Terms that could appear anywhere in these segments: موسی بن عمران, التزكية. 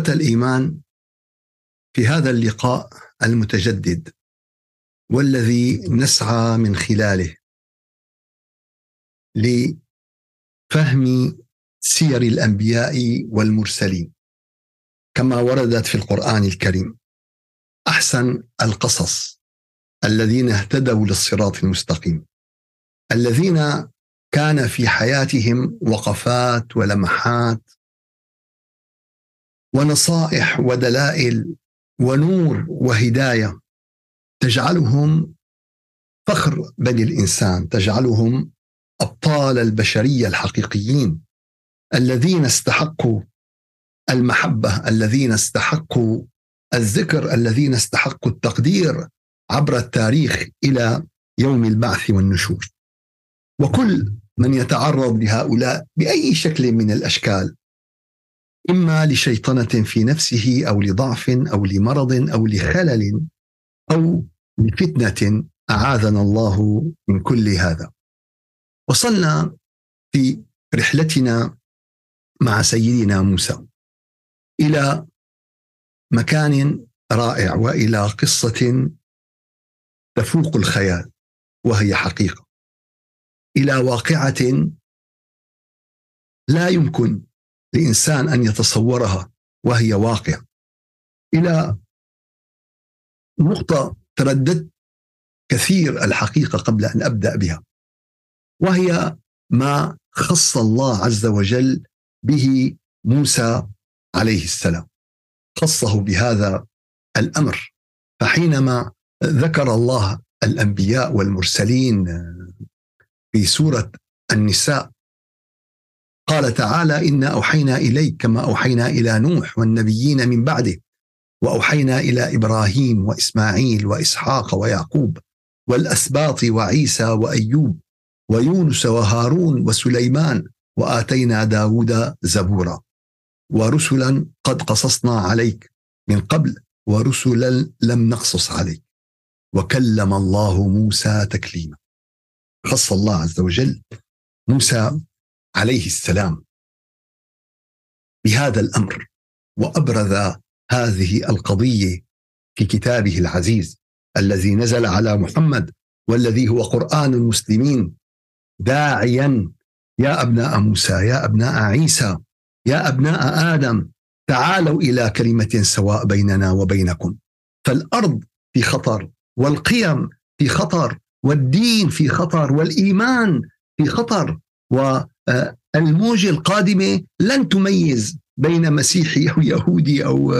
إخوة الإيمان، في هذا اللقاء المتجدد والذي نسعى من خلاله لفهم سير الأنبياء والمرسلين كما وردت في القرآن الكريم، أحسن القصص الذين اهتدوا للصراط المستقيم، الذين كان في حياتهم وقفات ولمحات ونصائح ودلائل ونور وهداية تجعلهم فخر بني الإنسان، تجعلهم أبطال البشرية الحقيقيين الذين استحقوا المحبة، الذين استحقوا الذكر، الذين استحقوا التقدير عبر التاريخ إلى يوم البعث والنشور. وكل من يتعرض لهؤلاء بأي شكل من الأشكال، إما لشيطنة في نفسه أو لضعف أو لمرض أو لخلل أو لفتنة، أعاذنا الله من كل هذا. وصلنا في رحلتنا مع سيدنا موسى إلى مكان رائع وإلى قصة تفوق الخيال وهي حقيقة، إلى واقعة لا يمكن لإنسان أن يتصورها وهي واقع، إلى نقطة ترددت كثير الحقيقة قبل أن أبدأ بها، وهي ما خص الله عز وجل به موسى عليه السلام، خصه بهذا الأمر. فحينما ذكر الله الأنبياء والمرسلين في سورة النساء قال تعالى: إنا أوحينا إليك كما أوحينا إلى نوح والنبيين من بعده وأوحينا إلى إبراهيم وإسماعيل وإسحاق ويعقوب والأسباط وعيسى وأيوب ويونس وهارون وسليمان وآتينا داود زبورا ورسلا قد قصصنا عليك من قبل ورسلا لم نقصص عليك وكلم الله موسى تكليما. خص الله عز وجل موسى عليه السلام بهذا الأمر وأبرز هذه القضية في كتابه العزيز الذي نزل على محمد والذي هو قرآن المسلمين، داعيا: يا أبناء موسى، يا أبناء عيسى، يا أبناء آدم، تعالوا إلى كلمة سواء بيننا وبينكم. فالأرض في خطر، والقيم في خطر، والدين في خطر، والإيمان في خطر، والموجة القادمة لن تميز بين مسيحي أو يهودي أو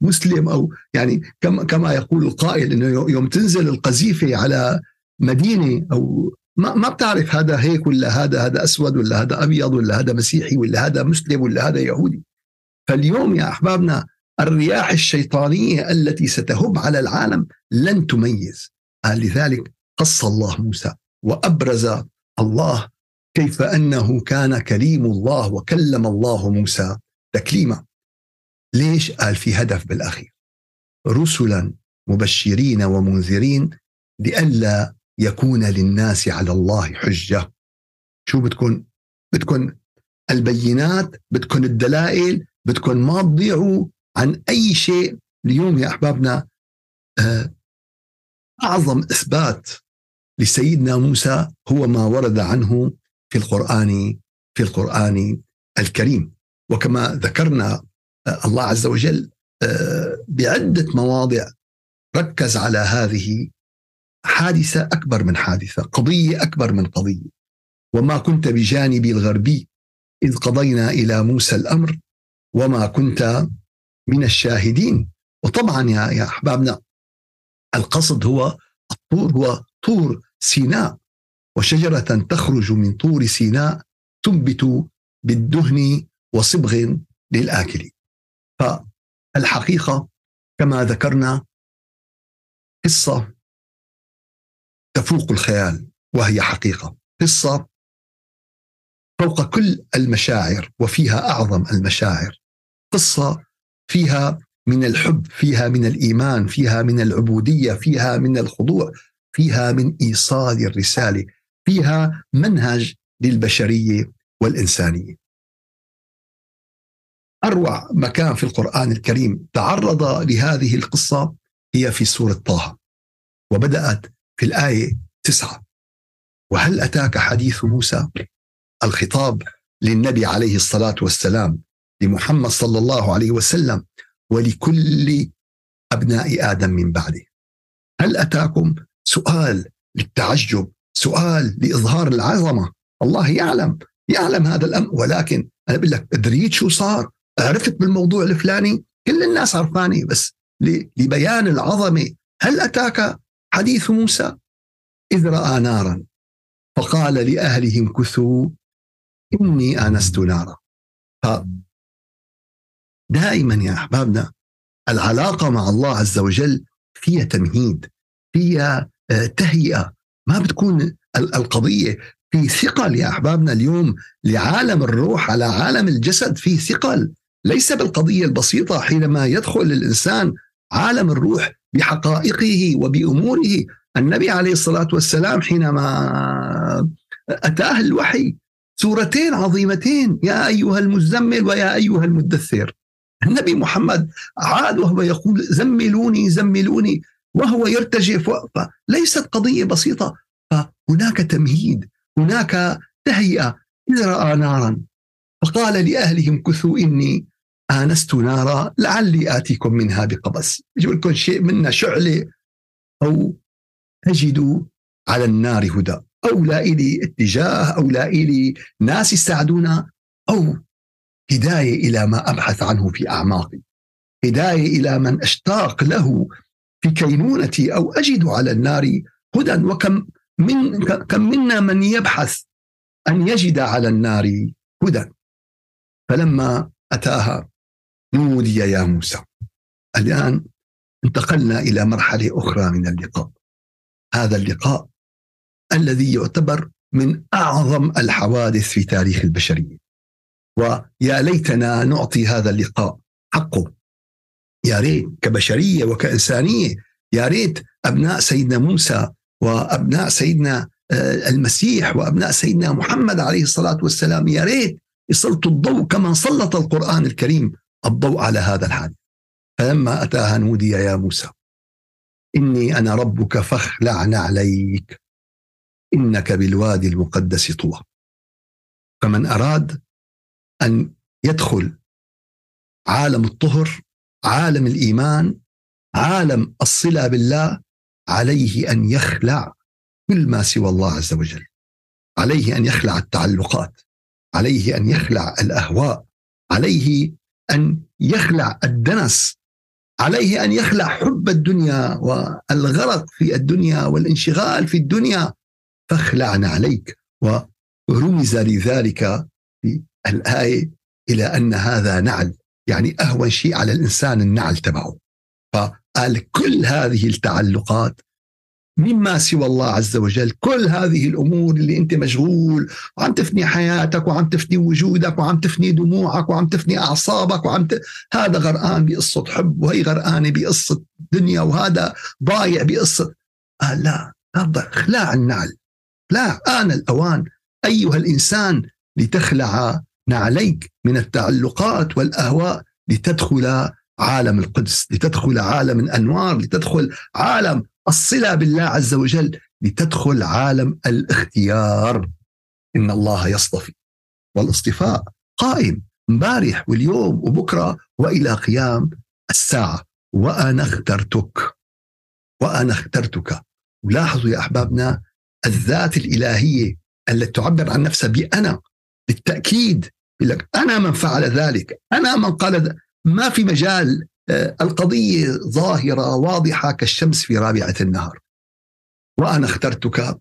مسلم، أو يعني كما يقول القائل أنه يوم تنزل القذيفة على مدينة أو ما بتعرف هذا هيك ولا هذا أسود ولا هذا أبيض ولا هذا مسيحي ولا هذا مسلم ولا هذا يهودي. فاليوم يا أحبابنا الرياح الشيطانية التي ستهب على العالم لن تميز. لذلك قص الله موسى وأبرز الله كيف أنه كان كليم الله وكلم الله موسى تكليما. ليش؟ قال في هدف بالأخير: رسلا مبشرين ومنذرين لئلا يكون للناس على الله حجة. شو بدكن البينات، بدكن الدلائل، بدكن ما تضيعوا عن أي شيء. اليوم يا أحبابنا أعظم إثبات لسيدنا موسى هو ما ورد عنه في القرآن الكريم. وكما ذكرنا الله عز وجل بعدة مواضع ركز على هذه حادثة أكبر من حادثة، قضية أكبر من قضية. وما كنت بجانبي الغربي إذ قضينا إلى موسى الأمر وما كنت من الشاهدين. وطبعا يا أحبابنا القصد هو الطور، هو طور سيناء، وشجرة تخرج من طور سيناء تنبت بالدهن وصبغ للآكلين. فالحقيقة كما ذكرنا قصة تفوق الخيال وهي حقيقة، قصة فوق كل المشاعر وفيها أعظم المشاعر، قصة فيها من الحب، فيها من الإيمان، فيها من العبودية، فيها من الخضوع، فيها من إيصال الرسالة، فيها منهج للبشرية والإنسانية. أروع مكان في القرآن الكريم تعرض لهذه القصة هي في سورة طه، وبدأت في الآية 9. وهل أتاك حديث موسى؟ الخطاب للنبي عليه الصلاة والسلام، لمحمد صلى الله عليه وسلم، ولكل أبناء آدم من بعده. هل أتاكم؟ سؤال للتعجب، سؤال لإظهار العظمة. الله يعلم هذا الأمر، ولكن أنا بقول لك أدريت شو صار، عرفت بالموضوع الفلاني، كل الناس عرفاني، بس لبيان العظمة. هل أتاك حديث موسى إذ رأى نارا فقال لأهله امكثوا إني آنست نارا. دائما يا أحبابنا العلاقة مع الله عز وجل فيها تمهيد، فيها تهيئة، ما بتكون القضية في ثقل يا أحبابنا. اليوم لعالم الروح على عالم الجسد فيه ثقل، ليس بالقضية البسيطة حينما يدخل الإنسان عالم الروح بحقائقه وبأموره. النبي عليه الصلاة والسلام حينما أتاه الوحي سورتين عظيمتين، يا أيها المزمل ويا أيها المدثر. النبي محمد عاد وهو يقول زملوني زملوني، وهو يرتجف. ليست قضية بسيطة، فهناك تمهيد، هناك تهيئة. إذ رأى نارا فقال لأهلهم كثوا إني آنست نارا لعلي آتيكم منها بقبس، يجب لكم شيء منها، شعلة، أو أجدوا على النار هدى، أو لا إلي اتجاه، أو لا إلي ناس يساعدونا، أو هداية إلى ما أبحث عنه في أعماقي، هداية إلى من أشتاق له في كينونتي، أو أجد على النار هدى. كم منا من يبحث أن يجد على النار هدى. فلما أتاها نودي يا موسى. الآن انتقلنا إلى مرحلة أخرى من اللقاء، هذا اللقاء الذي يعتبر من أعظم الحوادث في تاريخ البشرية، ويا ليتنا نعطي هذا اللقاء حقه. يا ريت كبشرية وكإنسانية، يا ريت أبناء سيدنا موسى وأبناء سيدنا المسيح وأبناء سيدنا محمد عليه الصلاة والسلام، يا ريت يسلط الضوء كما سلط القرآن الكريم الضوء على هذا الحادث. فلما أتاها نودي يا موسى إني أنا ربك فاخلع نعليك إنك بالوادي المقدس طوى. فمن أراد أن يدخل عالم الطهر، عالم الإيمان، عالم الصلة بالله، عليه أن يخلع كل ما سوى الله عز وجل، عليه أن يخلع التعلقات، عليه أن يخلع الأهواء، عليه أن يخلع الدنس، عليه أن يخلع حب الدنيا والغرق في الدنيا والانشغال في الدنيا. فاخلعنا عليك. ورمز لذلك في الآية إلى أن هذا نعل، يعني أهون شيء على الإنسان النعل تبعه. فقال كل هذه التعلقات مما سوى الله عز وجل، كل هذه الأمور اللي أنت مشغول وعم تفني حياتك وعم تفني وجودك وعم تفني دموعك وعم تفني أعصابك، هذا غرقان بقصة حب، وهي غرقانة بقصة دنيا، وهذا ضايع بقصة. قال لا، خلع النعل، لا، آن الأوان أيها الإنسان لتخلع نعليك من التعلقات والأهواء، لتدخل عالم القدس، لتدخل عالم الأنوار، لتدخل عالم الصلة بالله عز وجل، لتدخل عالم الاختيار. إن الله يصطفي، والاصطفاء قائم امبارح واليوم وبكرة وإلى قيام الساعة. وأنا اخترتك، وأنا اخترتك. ولاحظوا يا أحبابنا الذات الإلهية التي تعبر عن نفسها بأنا، بالتأكيد لك أنا من فعل ذلك، أنا من قال ذلك. ما في مجال، القضية ظاهرة واضحة كالشمس في رابعة النهار. وأنا اخترتك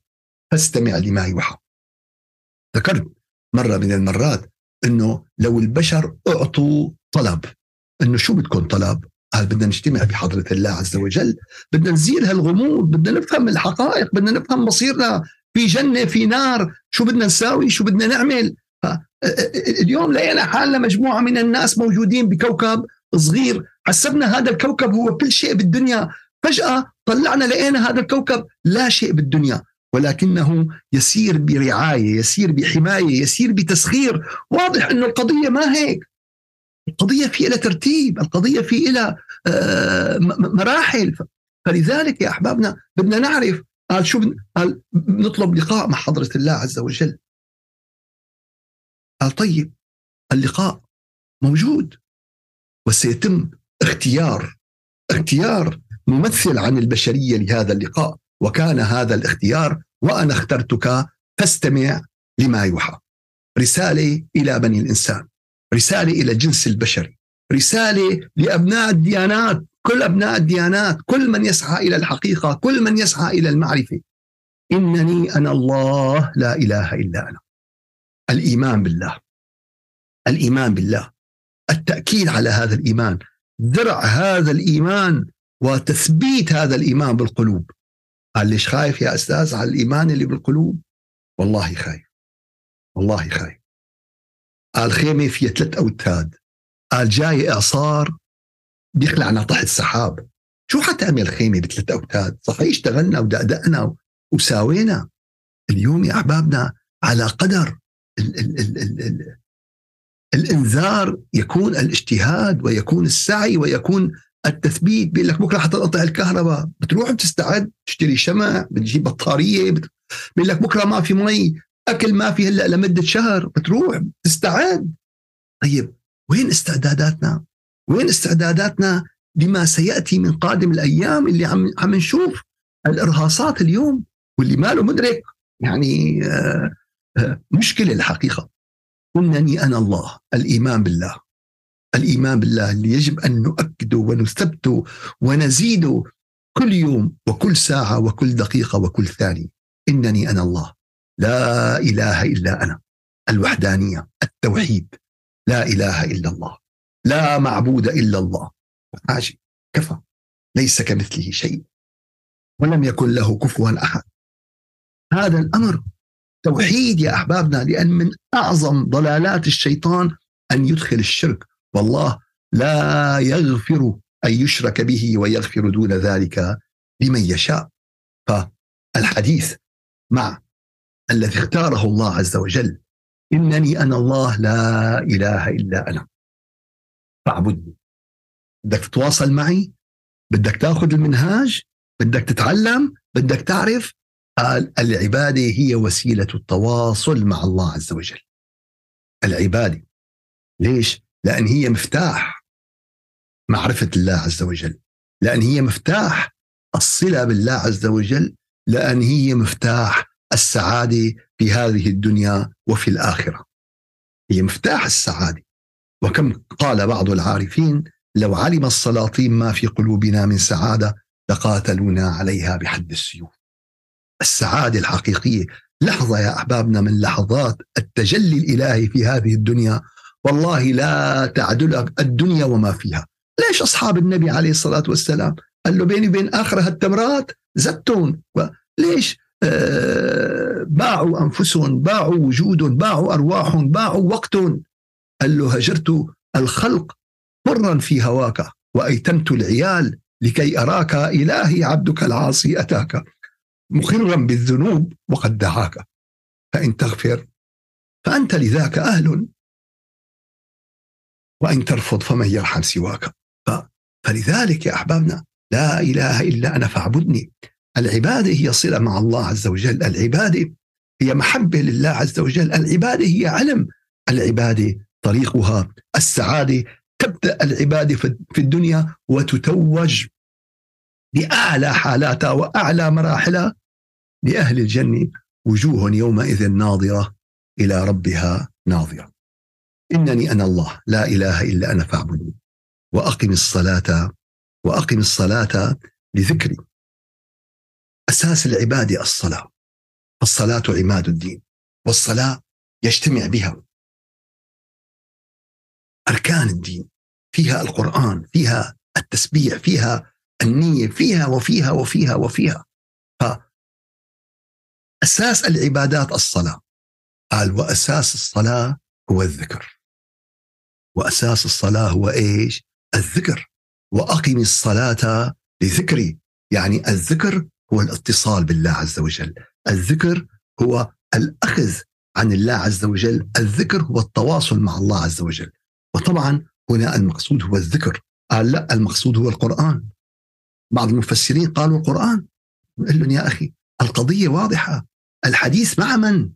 فاستمع لما يوحى. ذكرت مرة من المرات أنه لو البشر أعطوا طلب، أنه شو بدكم طلب؟ قال بدنا نجتمع بحضرة الله عز وجل، بدنا نزيل هالغموض، بدنا نفهم الحقائق، بدنا نفهم مصيرنا في جنة في نار، شو بدنا نساوي، شو بدنا نعمل. اليوم لقينا حالنا مجموعة من الناس موجودين بكوكب صغير، حسبنا هذا الكوكب هو كل شيء بالدنيا، فجأة طلعنا لقينا هذا الكوكب لا شيء بالدنيا، ولكنه يسير برعاية، يسير بحماية، يسير بتسخير. واضح أن القضية ما هيك. القضية في إلى ترتيب، القضية في إلى مراحل. فلذلك يا أحبابنا بدنا نعرف شو نطلب لقاء مع حضرة الله عز وجل. طيب اللقاء موجود، وسيتم اختيار ممثل عن البشرية لهذا اللقاء، وكان هذا الاختيار وأنا اخترتك فاستمع لما يوحى. رسالة إلى بني الإنسان، رسالة إلى الجنس البشري، رسالة لأبناء الديانات، كل أبناء الديانات، كل من يسعى إلى الحقيقة، كل من يسعى إلى المعرفة. إنني أنا الله لا إله إلا أنا. الإيمان بالله، الإيمان بالله، التأكيد على هذا الإيمان، درع هذا الإيمان وتثبيت هذا الإيمان بالقلوب. قال ليش خايف يا أستاذ على الإيمان اللي بالقلوب؟ والله خايف، والله خايف. قال خيمة فيها 3 أوتاد، قال جاي إعصار بيخلع ناطحة السحاب، شو حتعمل خيمة ب3 أوتاد؟ صحيح اشتغلنا ودقدقنا وساوينا. اليوم يا أحبابنا على قدر الإنذار يكون الاجتهاد ويكون السعي ويكون التثبيت. بيقول لك بكرة حتنقطع الكهرباء، بتروح بتستعد، بتشتري شمع، بتجيب بطارية. بيقول لك بكرة ما في مي، أكل ما في هلأ لمدة شهر، بتروح بتستعد. طيب وين استعداداتنا؟ وين استعداداتنا لما سيأتي من قادم الأيام اللي عم نشوف الإرهاصات اليوم، واللي ما له مدرك يعني مشكلة الحقيقة. إنني أنا الله، الإيمان بالله، الإيمان بالله اللي يجب أن نؤكده ونثبته ونزيده كل يوم وكل ساعة وكل دقيقة وكل ثانية. إنني أنا الله لا إله إلا أنا، الوحدانية، التوحيد، لا إله إلا الله، لا معبود إلا الله، عاجل كفى، ليس كمثله شيء ولم يكن له كفوا أحد. هذا الأمر توحيد يا أحبابنا، لأن من أعظم ضلالات الشيطان أن يدخل الشرك، والله لا يغفر أن يشرك به ويغفر دون ذلك لمن يشاء. فالحديث مع الذي اختاره الله عز وجل، إنني أنا الله لا إله إلا أنا فاعبدني. بدك تتواصل معي، بدك تأخذ المنهاج، بدك تتعلم، بدك تعرف. العبادة هي وسيلة التواصل مع الله عز وجل. العبادة ليش؟ لأن هي مفتاح معرفة الله عز وجل، لأن هي مفتاح الصلة بالله عز وجل، لأن هي مفتاح السعادة في هذه الدنيا وفي الآخرة، هي مفتاح السعادة. وكم قال بعض العارفين لو علم السلاطين ما في قلوبنا من سعادة لقاتلونا عليها بحد السيوف. السعادة الحقيقية لحظة يا أحبابنا من لحظات التجلي الإلهي في هذه الدنيا، والله لا تعدل الدنيا وما فيها. ليش أصحاب النبي عليه الصلاة والسلام قال له بيني وبين آخر هالتمرات زتون؟ ليش باعوا أنفسهم، باعوا وجودهم، باعوا أرواحهم، باعوا وقتهم؟ قال له هجرت الخلق مرا في هواك وأيتمت العيال لكي أراك إلهي عبدك العاصي أتاك مخرا بالذنوب وقد دعاك فإن تغفر فأنت لذاك أهل وإن ترفض فمن يرحم سواك. فلذلك يا أحبابنا لا إله إلا أنا فاعبدني. العبادة هي صلة مع الله عز وجل، العبادة هي محبة لله عز وجل، العبادة هي علم، العبادة طريقها السعادة. تبدأ العبادة في الدنيا وتتوج بأعلى حالاتها وأعلى مراحلها. لأهل الجنة وجوه يومئذ ناظرة إلى ربها ناظرة. إنني أنا الله لا إله إلا أنا فاعبدني وأقم الصلاة لذكري. أساس العبادة الصلاة، الصلاة عماد الدين، والصلاة يجتمع بها أركان الدين، فيها القرآن، فيها التسبيح، فيها النية، فيها وفيها وفيها وفيها. فأساس العبادات الصلاة. قال وأساس الصلاة هو الذكر، وأساس الصلاة هو إيش؟ الذكر. وأقم الصلاة لذكري، يعني الذكر هو الاتصال بالله عز وجل، الذكر هو الأخذ عن الله عز وجل، الذكر هو التواصل مع الله عز وجل. وطبعا هنا المقصود هو الذكر. قال لا، المقصود هو القرآن. بعض المفسرين قالوا القرآن. قال لهم يا أخي القضية واضحة، الحديث مع من؟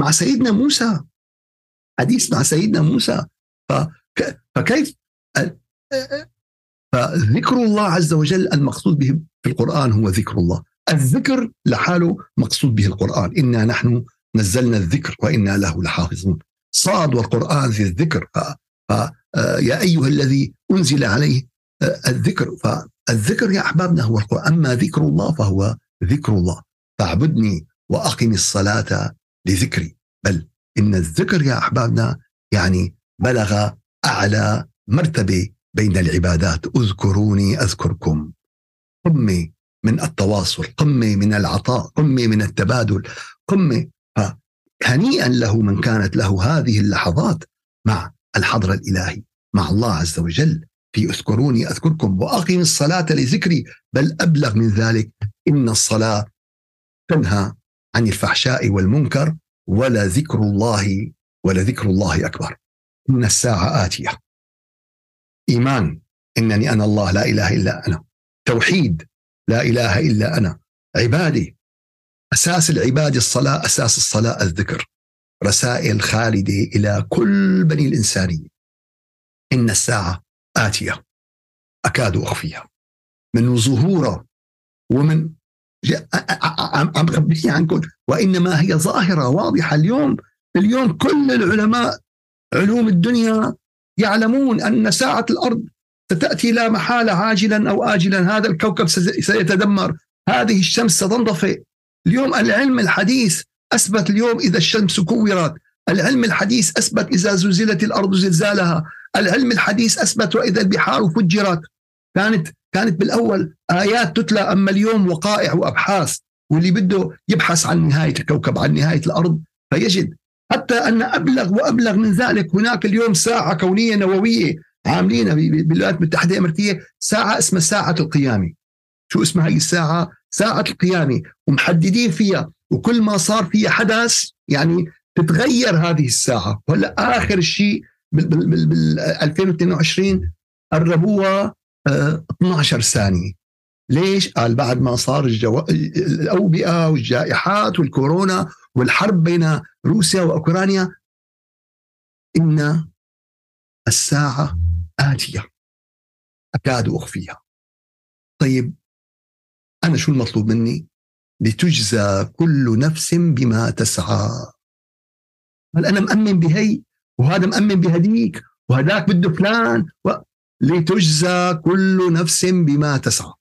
مع سيدنا موسى، حديث مع سيدنا موسى. فكيف فذكر الله عز وجل المقصود به في القرآن هو ذكر الله، الذكر لحاله مقصود به القرآن. إنا نحن نزلنا الذكر وإنا له لحافظون. صاد والقرآن ذي الذكر، يا أيها الذي أنزل عليه الذكر. فالذكر يا أحبابنا هو القرآن. أما ذكر الله فهو ذكر الله، فاعبدني وأقم الصلاة لذكري. بل إن الذكر يا أحبابنا يعني بلغ أعلى مرتبة بين العبادات. اذكروني أذكركم، قمة من التواصل، قمة من العطاء، قمة من التبادل، قمة. هنيئا له من كانت له هذه اللحظات مع الحضر الإلهي مع الله عز وجل في اذكروني أذكركم وأقم الصلاة لذكري. بل أبلغ من ذلك، إن الصلاة تنهى عن الفحشاء والمنكر ولذكر الله أكبر. إن الساعة آتية. إيمان إنني أنا الله لا إله إلا أنا، توحيد لا إله إلا أنا، عبادي أساس العبادة الصلاة، أساس الصلاة الذكر. رسائل خالدة إلى كل بني الإنسانية. إن الساعة آتية أكاد أخفيها، من ظهورها ومن عم خبيها عنكم، وإنما هي ظاهرة واضحة اليوم. اليوم كل العلماء علوم الدنيا يعلمون أن ساعة الأرض ستأتي لا محالة، عاجلا أو آجلا. هذا الكوكب سيتدمر، هذه الشمس ستنطفئ. اليوم العلم الحديث أثبت اليوم إذا الشمس كورت، العلم الحديث أثبت إذا زلزلت الأرض زلزالها، العلم الحديث أثبت وإذا البحار فجرت. كانت بالأول آيات تتلى، أما اليوم وقائع وأبحاث، واللي بده يبحث عن نهاية الكوكب، عن نهاية الأرض، فيجد. حتى أن أبلغ من ذلك، هناك اليوم ساعة كونية نووية عاملينها بالولايات المتحدة الأمريكية، ساعة اسمها ساعة القيامة. شو اسمها هي الساعة؟ ساعة القيامة، ومحددين فيها، وكل ما صار فيها حدث يعني تتغير هذه الساعة. ولا آخر شيء بال 2022 قربوها 12 ثانية. ليش؟ قال بعد ما صار الأوبئة والجائحات والكورونا والحرب بين روسيا وأوكرانيا. إن الساعة آتية أكاد أخفيها. طيب أنا شو المطلوب مني؟ لتجزى كل نفس بما تسعى. هل أنا مأمن بهي، وهذا مأمن بهديك، وهداك بده فلان، لتجزى كل نفس بما تسعى.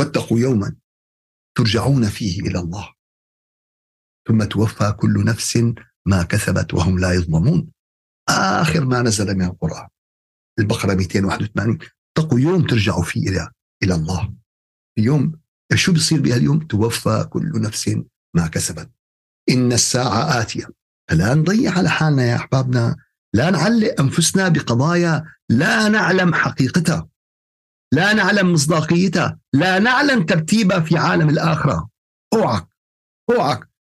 واتقوا يوما ترجعون فيه إلى الله ثم توفى كل نفس ما كسبت وهم لا يظلمون. آخر ما نزل من القرآن البقرة 281. اتقوا يوم ترجعوا فيه إلى الله. اليوم شو بيصير بهاليوم؟ توفى كل نفس ما كسبت. إن الساعة آتية. فلا نضيع على حالنا يا أحبابنا، لا نعلق أنفسنا بقضايا لا نعلم حقيقتها، لا نعلم مصداقيتها، لا نعلم ترتيبها في عالم الآخرة. أوعك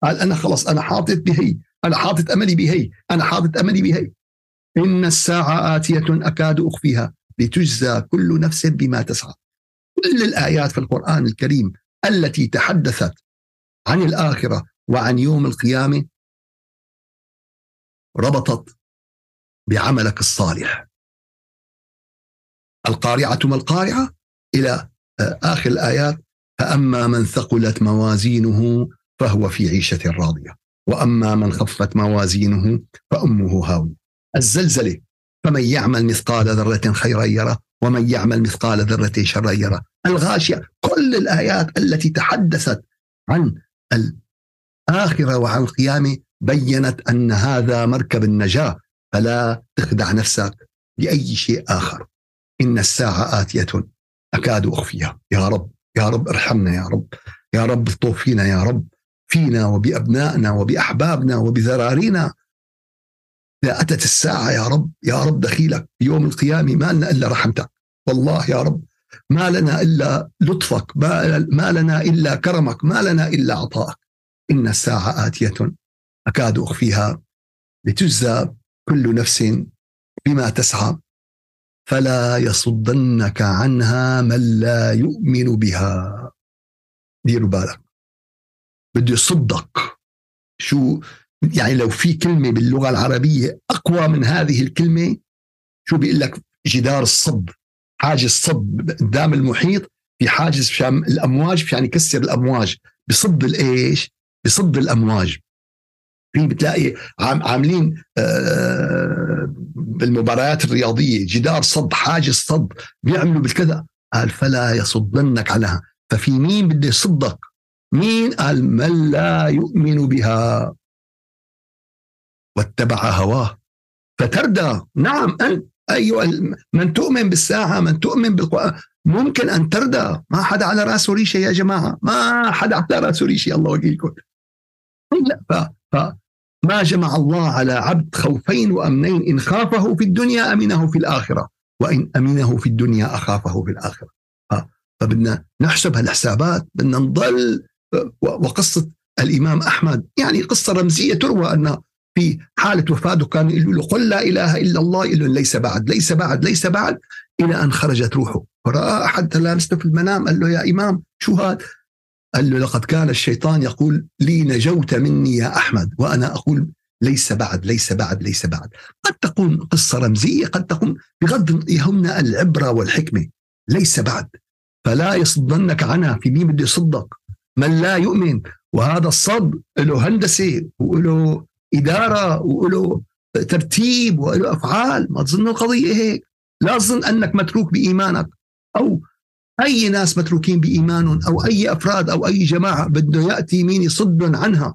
قال أنا خلص، أنا حاطط أملي بهي. إن الساعة آتية أكاد أخفيها لتجزى كل نفس بما تسعى. كل الآيات في القرآن الكريم التي تحدثت عن الآخرة وعن يوم القيامة ربطت بعملك الصالح. القارعة ما القارعة إلى آخر الآيات. فأما من ثقلت موازينه فهو في عيشة راضية، وأما من خفت موازينه فأمه هاوية. الزلزلة، فمن يعمل مثقال ذرة خيرا يره ومن يعمل مثقال ذرة شرا يره. الغاشية، كل الآيات التي تحدثت عن الآخرة وعن القيامة بيّنت أن هذا مركب النجاة، فلا تخدع نفسك بأي شيء آخر. إن الساعة آتية أكاد أخفيها. يا رب ارحمنا، يا رب اطوف فينا، يا رب فينا وبأبنائنا وبأحبابنا وبذرارينا. لا أتت الساعة يا رب دخيلك يوم القيامة. ما لنا إلا رحمتك، والله يا رب ما لنا إلا لطفك، ما لنا إلا كرمك، ما لنا إلا عطائك. إن الساعة آتية أكاد أخفيها لتجزى كل نفس بما تسعى فلا يصدنك عنها من لا يؤمن بها. ديروا بالك، بده يصدق. شو يعني؟ لو في كلمة باللغة العربية أقوى من هذه الكلمة، شو بيقول لك؟ جدار الصد، حاجز صد قدام المحيط، في حاجز فشان الأمواج، فشان يكسر الأمواج، بصد الإيش؟ بصد الأمواج. في بتلاقي عاملين بالمباريات الرياضية جدار صد، حاجز صد، بيعملوا بالكذا. قال فلا يصدنك عنها، ففي مين بده يصدق؟ مين؟ قال من لا يؤمن بها واتبع هواه فتردى. نعم، أنت أيوة، من تؤمن بالساعة، من تؤمن بالقرآن، ممكن أن تردى. ما حدا على رأسه ريشة يا جماعة، ما حدا على رأسه ريشة، الله وكيلكم. فما جمع الله على عبد خوفين وأمنين، إن خافه في الدنيا أمنه في الآخرة، وإن أمنه في الدنيا أخافه في الآخرة. فبدنا نحسب هالحسابات، بدنا نضل. وقصة الإمام أحمد يعني قصة رمزية تروى، أن في حالة وفاته كان يقول له قل لا إله إلا الله، يقول له ليس بعد، ليس بعد، ليس بعد، إلى أن خرجت روحه فرأى أحد لامسته في المنام. قال له يا إمام شو هذا؟ قال له لقد كان الشيطان يقول لي نجوت مني يا أحمد، وأنا أقول ليس بعد، ليس بعد، ليس بعد. قد تكون قصة رمزية، قد تكون، بغض يهمنا العبرة والحكمة. ليس بعد، فلا يصدنك عنها. في مين بده يصدق؟ من لا يؤمن. وهذا الصد له هندسة، وله إدارة، وله ترتيب، وله أفعال. ما تظن القضية هيك، لا تظن أنك متروك بإيمانك، أو أي ناس متروكين بإيمانهم، أو أي أفراد، أو أي جماعة. بده يأتي مين يصد عنها،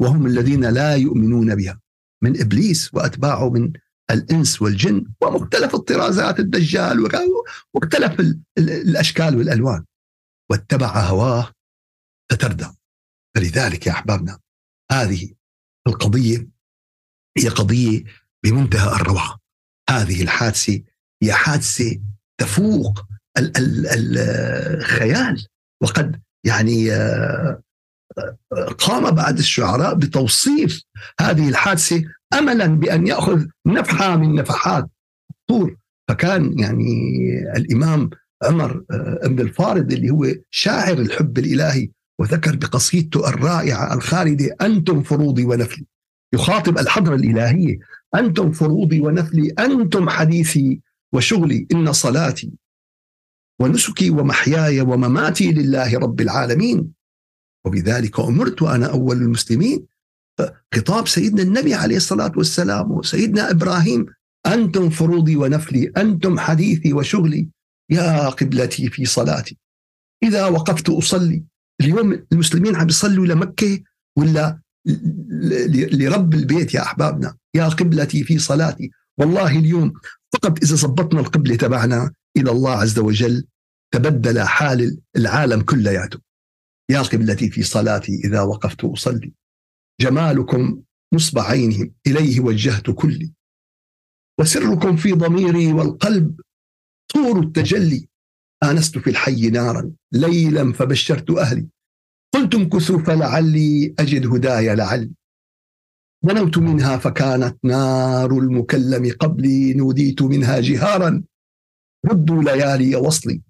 وهم الذين لا يؤمنون بها، من إبليس وأتباعه من الإنس والجن ومختلف الطرازات، الدجال ومختلف الأشكال والألوان. واتبع هواه فتردى. فلذلك يا أحبابنا، هذه القضية هي قضية بمنتهى الروعة. هذه الحادثة هي حادثة تفوق الخيال. وقد يعني قام بعض الشعراء بتوصيف هذه الحادثة أملا بأن يأخذ نفحة من نفحات الطور. فكان يعني الإمام عمر بن الفارض اللي هو شاعر الحب الإلهي، وذكر بقصيدته الرائعة الخالدة أنتم فروضي ونفلي، يخاطب الحضرة الإلهية: أنتم فروضي ونفلي، أنتم حديثي وشغلي، إن صلاتي ونسكي ومحياي ومماتي لله رب العالمين، وبذلك أمرت وأنا أول المسلمين. خطاب سيدنا النبي عليه الصلاة والسلام وسيدنا إبراهيم: أنتم فروضي ونفلي، أنتم حديثي وشغلي، يا قبلتي في صلاتي إذا وقفت أصلي. اليوم المسلمين عم يصلوا لمكة ولا لرب البيت يا أحبابنا؟ يا قبلتي في صلاتي. والله اليوم فقط إذا ضبطنا القبلة تبعنا إلى الله عز وجل تبدل حال العالم كلياته. يا قبلتي في صلاتي إذا وقفت أصلي، جمالكم نصب عينهم إليه وجهت كلي، وسركم في ضميري والقلب طور التجلي، آنست في الحي نارا ليلا فبشرت أهلي، قلتم كسوف لعلي أجد هدايا لعلي، دنوت منها فكانت نار المكلم قبلي، نوديت منها جهارا ردوا ليالي وصلي،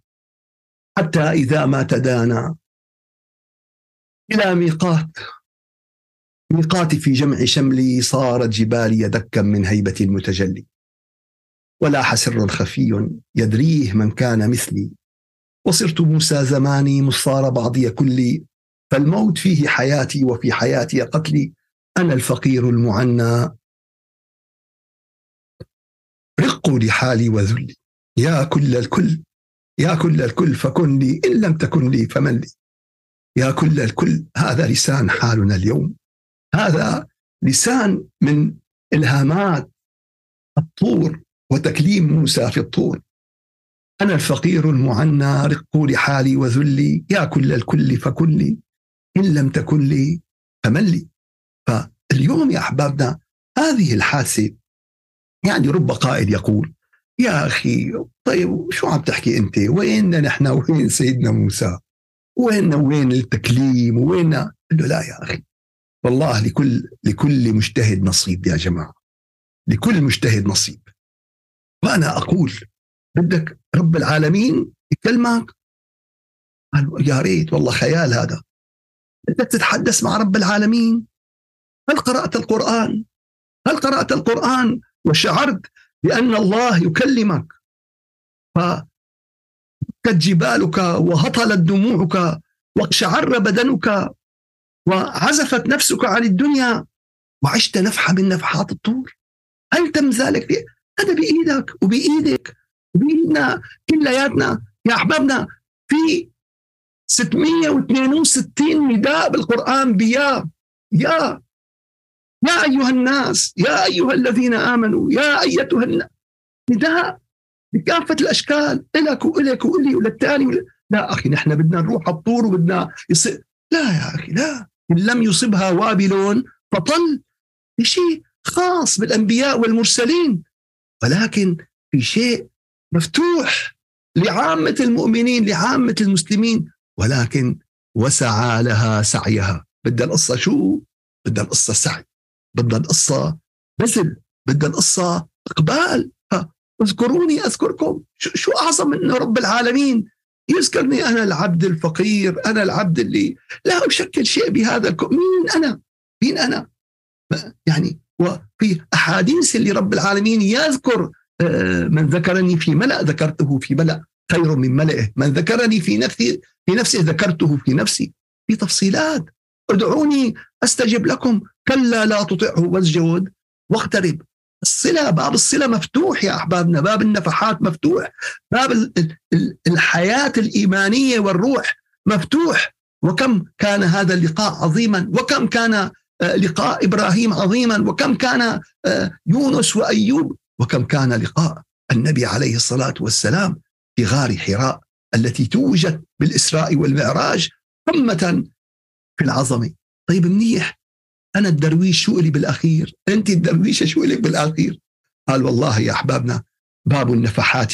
حتى إذا ما تدانا إلى ميقاتي في جمع شملي، صارت جبالي دكا من هيبة المتجلي، ولاح سر خفي يدريه من كان مثلي، وصرت موسى زماني مصار بعضي كلي، فالموت فيه حياتي وفي حياتي قتلي، أنا الفقير المعنى رقوا لحالي وذلي، يا كل الكل يا كل الكل فكن لي، إن لم تكن لي فمن لي، يا كل الكل. هذا لسان حالنا اليوم، هذا لسان من إلهامات الطور وتكليم موسى في الطور: أنا الفقير المعنى رقوا لحالي وذلي، يا كل الكل فكن لي، إن لم تكن لي فمن لي. فاليوم يا أحبابنا هذه الحادثة، يعني رب قائد يقول: يا أخي طيب شو عم تحكي أنت؟ وين نحن؟ وين سيدنا موسى؟ وين التكليم؟ وين؟ قال له: لا يا أخي، والله لكل مجتهد نصيب يا جماعة، لكل مجتهد نصيب. وأنا أقول بدك رب العالمين يكلمك؟ يا ريت والله، خيال هذا. بدك تتحدث مع رب العالمين؟ هل قرأت القرآن؟ هل قرأت القرآن وشعرت بأن الله يكلمك فبكت جبالك وهطلت دموعك وشعر بدنك وعزفت نفسك عن الدنيا وعشت نفحة من نفحات الطور؟ هل تم ذلك؟ هذا بإيدك وبإيدك وبإيدنا كلياتنا يا أحبابنا. في 662 نداء بالقرآن بيا يا يا أيها الناس، يا أيها الذين آمنوا، يا أيتها الناس، نداء بكافة الأشكال، إلك وإلك وإلي وللتالي. لا أخي، نحن بدنا نروح الطور وبدنا يصير، لا يا أخي لا. إن لم يصبها وابل فطل، شيء خاص بالأنبياء والمرسلين، ولكن في شيء مفتوح لعامة المؤمنين لعامة المسلمين، ولكن وسعى لها سعيها. بدها القصة شو؟ بدها القصة سعي، بدها القصة بذل، بدها القصة إقبال. اذكروني أذكركم. شو أعظم من رب العالمين يذكرني؟ أنا العبد الفقير، أنا العبد اللي لا أشكل شيء بهذا الكون. مين أنا يعني. وفي أحاديث اللي رب العالمين يذكر: من ذكرني في ملأ ذكرته في ملأ خير من ملئه، من ذكرني في نفسه ذكرته في نفسي. في تفصيلات. ادعوني أستجب لكم، كلا لا تطعه واسجد واقترب. الصلة، باب الصلة مفتوح يا أحبابنا، باب النفحات مفتوح، باب الحياة الإيمانية والروح مفتوح. وكم كان هذا اللقاء عظيما، وكم كان لقاء إبراهيم عظيما، وكم كان يونس وأيوب، وكم كان لقاء النبي عليه الصلاة والسلام في غار حراء التي توجد بالإسراء والمعراج قمة في العظمة. طيب منيح، أنا الدرويش شو لي بالأخير؟ أنت الدرويشة شو لك بالأخير؟ قال والله يا أحبابنا، باب النفحات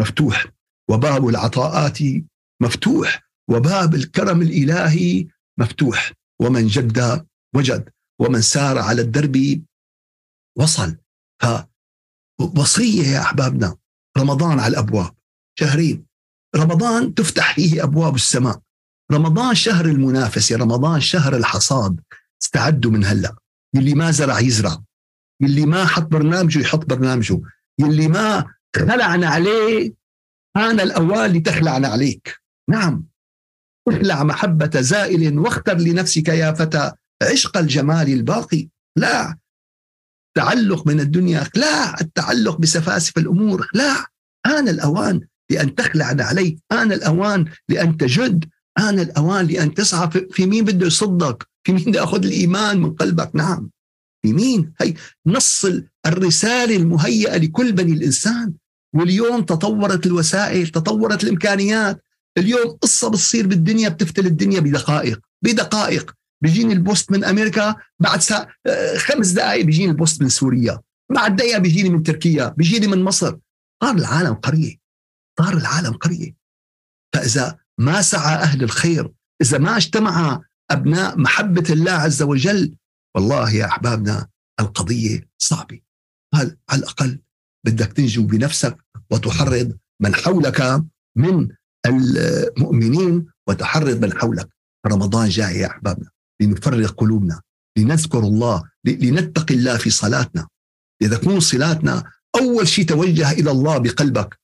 مفتوح، وباب العطاءات مفتوح، وباب الكرم الإلهي مفتوح. ومن جد وجد، ومن سار على الدرب وصل. وصية يا أحبابنا، رمضان على الأبواب، شهرين. رمضان تفتح فيه أبواب السماء. رمضان شهر المنافسة، رمضان شهر الحصاد. استعدوا من هلأ. يلي ما زرع يزرع، يلي ما حط برنامجه يحط برنامجه، يلي ما خلعنا عليه أنا الأول لتخلعنا عليك. نعم، اخلع محبة زائل واختر لنفسك يا فتى عشق الجمال الباقي. لا تعلق من الدنيا، لا التعلق بسفاسف الأمور، لا. آن الأوان لأن تخلعنا عليك، آن الأوان لأن تجد، آن الأوان لأن تسعى. في مين بده يصدق؟ في مين بده يأخذ الإيمان من قلبك؟ نعم، في مين؟ هي نص الرسالة المهيئة لكل بني الإنسان. واليوم تطورت الوسائل، تطورت الإمكانيات. اليوم قصة بتصير بالدنيا بتفتل الدنيا بدقائق. بيجيني البوست من أمريكا، بعد 5 دقائق بيجيني البوست من سوريا، بعد دقيقة بيجيني من تركيا، بيجيني من مصر. طار العالم قرية. فإذا ما سعى أهل الخير، إذا ما اجتمع أبناء محبة الله عز وجل، والله يا أحبابنا القضية صعبة. هل على الأقل بدك تنجو بنفسك وتحرض من حولك من المؤمنين وتحرض من حولك؟ رمضان جاي يا أحبابنا لنفرغ قلوبنا، لنذكر الله، لنتقي الله في صلاتنا، إذا تكون صلاتنا أول شيء توجه إلى الله بقلبك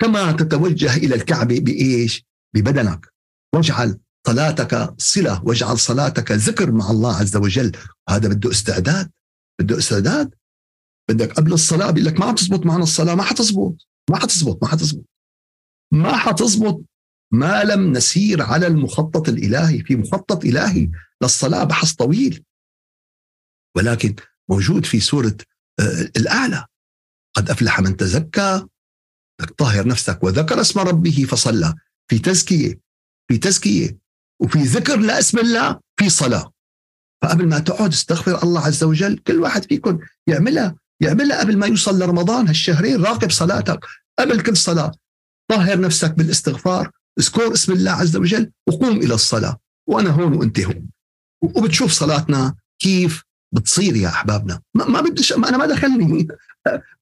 كما تتوجه إلى الكعبة بإيش؟ ببدنك. واجعل صلاتك صلة، واجعل صلاتك ذكر مع الله عز وجل. هذا بده استعداد. بدك قبل الصلاة بيقول لك ما تزبط معنا الصلاة، ما حتزبط ما لم نسير على المخطط الإلهي. في مخطط إلهي للصلاة، بحث طويل، ولكن موجود في سورة الأعلى: قد أفلح من تزكى. طهر نفسك وذكر اسم ربه فصلى. في تزكية، وفي ذكر لاسم الله، في صلاة. فقبل ما تقعد استغفر الله عز وجل. كل واحد فيكم يعملها قبل ما يوصل لرمضان. هالشهرين راقب صلاتك قبل كل صلاة، طهر نفسك بالاستغفار، اذكر اسم الله عز وجل، وقوم إلى الصلاة. وأنا هون وأنت هون، وبتشوف صلاتنا كيف بتصير يا أحبابنا. ما بديش، أنا ما دخلني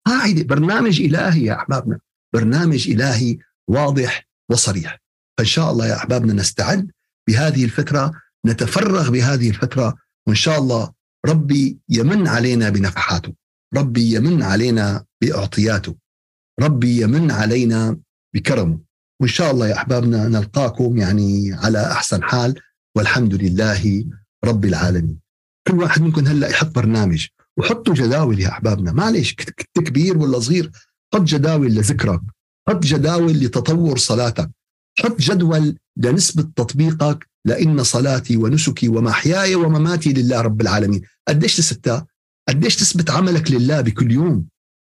قاعدة، برنامج إلهي يا أحبابنا، برنامج إلهي واضح وصريح. فإن شاء الله يا أحبابنا نستعد بهذه الفترة، نتفرغ بهذه الفترة، وإن شاء الله ربي يمن علينا بنفحاته، ربي يمن علينا بإعطياته، ربي يمن علينا بكرمه. وإن شاء الله يا أحبابنا نلقاكم يعني على أحسن حال، والحمد لله رب العالمين. كل واحد منكم هلأ يحط برنامج، وحطوا جداول يا أحبابنا، معليش كبير ولا صغير، حط جداول لذكرك، حط جداول لتطور صلاتك، حط جدول لنسبة تطبيقك، لإن صلاتي ونسكي ومحياي ومماتي لله رب العالمين. قديش تثبتها؟ قديش تثبت عملك لله بكل يوم؟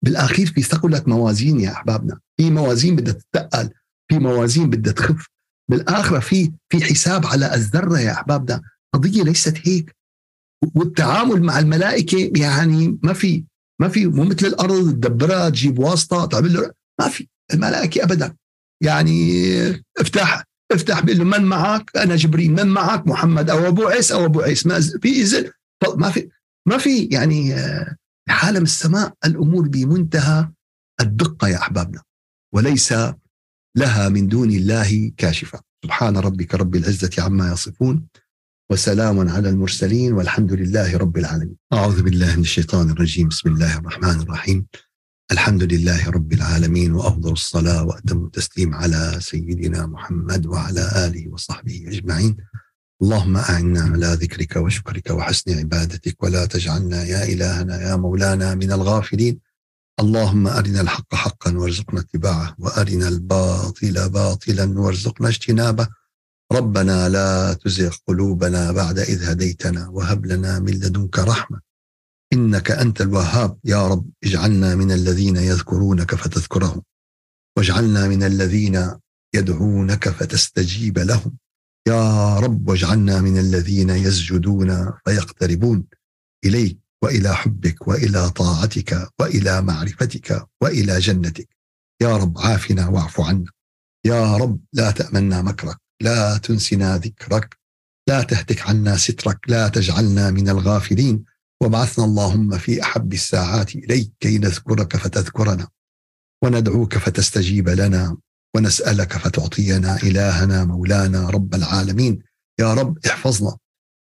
بالأخير في ثقلت موازين يا أحبابنا، في موازين بدها تتقل، في موازين بدها تخف، بالآخرة في حساب على الذرة يا أحبابنا. قضية ليست هيك، والتعامل مع الملائكة يعني ما في مو مثل الأرض تدبرها تجيب واسطة تعمل له، ما في الملائكة أبدا. يعني افتح بيقول له من معك؟ أنا جبريل. من معك؟ محمد أو أبو عيسى. ما في إذن، ما في يعني عالم السماء الأمور بمنتهى الدقة يا أحبابنا، وليس لها من دون الله كاشفة. سبحان ربك رب العزة عما يصفون، وسلام على المرسلين، والحمد لله رب العالمين. أعوذ بالله من الشيطان الرجيم، بسم الله الرحمن الرحيم. الحمد لله رب العالمين، وأفضل الصلاة وأتم التسليم على سيدنا محمد وعلى آله وصحبه أجمعين. اللهم أعنا على ذكرك وشكرك وحسن عبادتك، ولا تجعلنا يا إلهنا يا مولانا من الغافلين. اللهم أرنا الحق حقا وارزقنا اتباعه، وأرنا الباطل باطلا وارزقنا اجتنابه. ربنا لا تزغ قلوبنا بعد إذ هديتنا، وهب لنا من لدنك رحمة إنك أنت الوهاب. يا رب اجعلنا من الذين يذكرونك فتذكرهم، واجعلنا من الذين يدعونك فتستجيب لهم. يا رب واجعلنا من الذين يسجدون فيقتربون إليك، وإلى حبك وإلى طاعتك وإلى معرفتك وإلى جنتك. يا رب عافنا واعف عنا، يا رب لا تأمنا مكرك، لا تنسنا ذكرك، لا تهتك عنا سترك، لا تجعلنا من الغافلين. وابعثنا اللهم في أحب الساعات إليك، كي نذكرك فتذكرنا، وندعوك فتستجيب لنا، ونسألك فتعطينا. إلهنا مولانا رب العالمين، يا رب احفظنا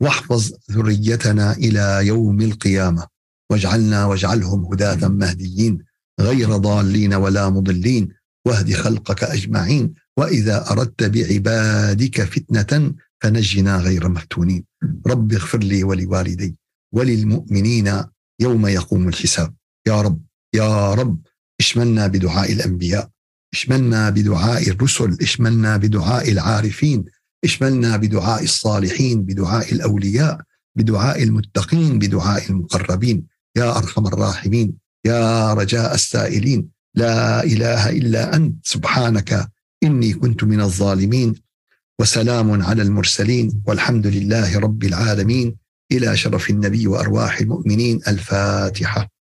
واحفظ ذريتنا إلى يوم القيامة، واجعلنا واجعلهم هداة مهديين، غير ضالين ولا مضلين، واهد خلقك أجمعين. وإذا أردت بعبادك فتنة فنجنا غير مفتونين. رب اغفر لي ولوالدي وللمؤمنين يوم يقوم الحساب. يا رب يا رب اشملنا بدعاء الأنبياء، اشملنا بدعاء الرسل، اشملنا بدعاء العارفين، اشملنا بدعاء الصالحين، بدعاء الأولياء، بدعاء المتقين، بدعاء المقربين. يا أرحم الراحمين، يا رجاء السائلين. لا إله إلا أنت، سبحانك إني كنت من الظالمين. وسلام على المرسلين، والحمد لله رب العالمين. إلى شرف النبي وأرواح المؤمنين، الفاتحة.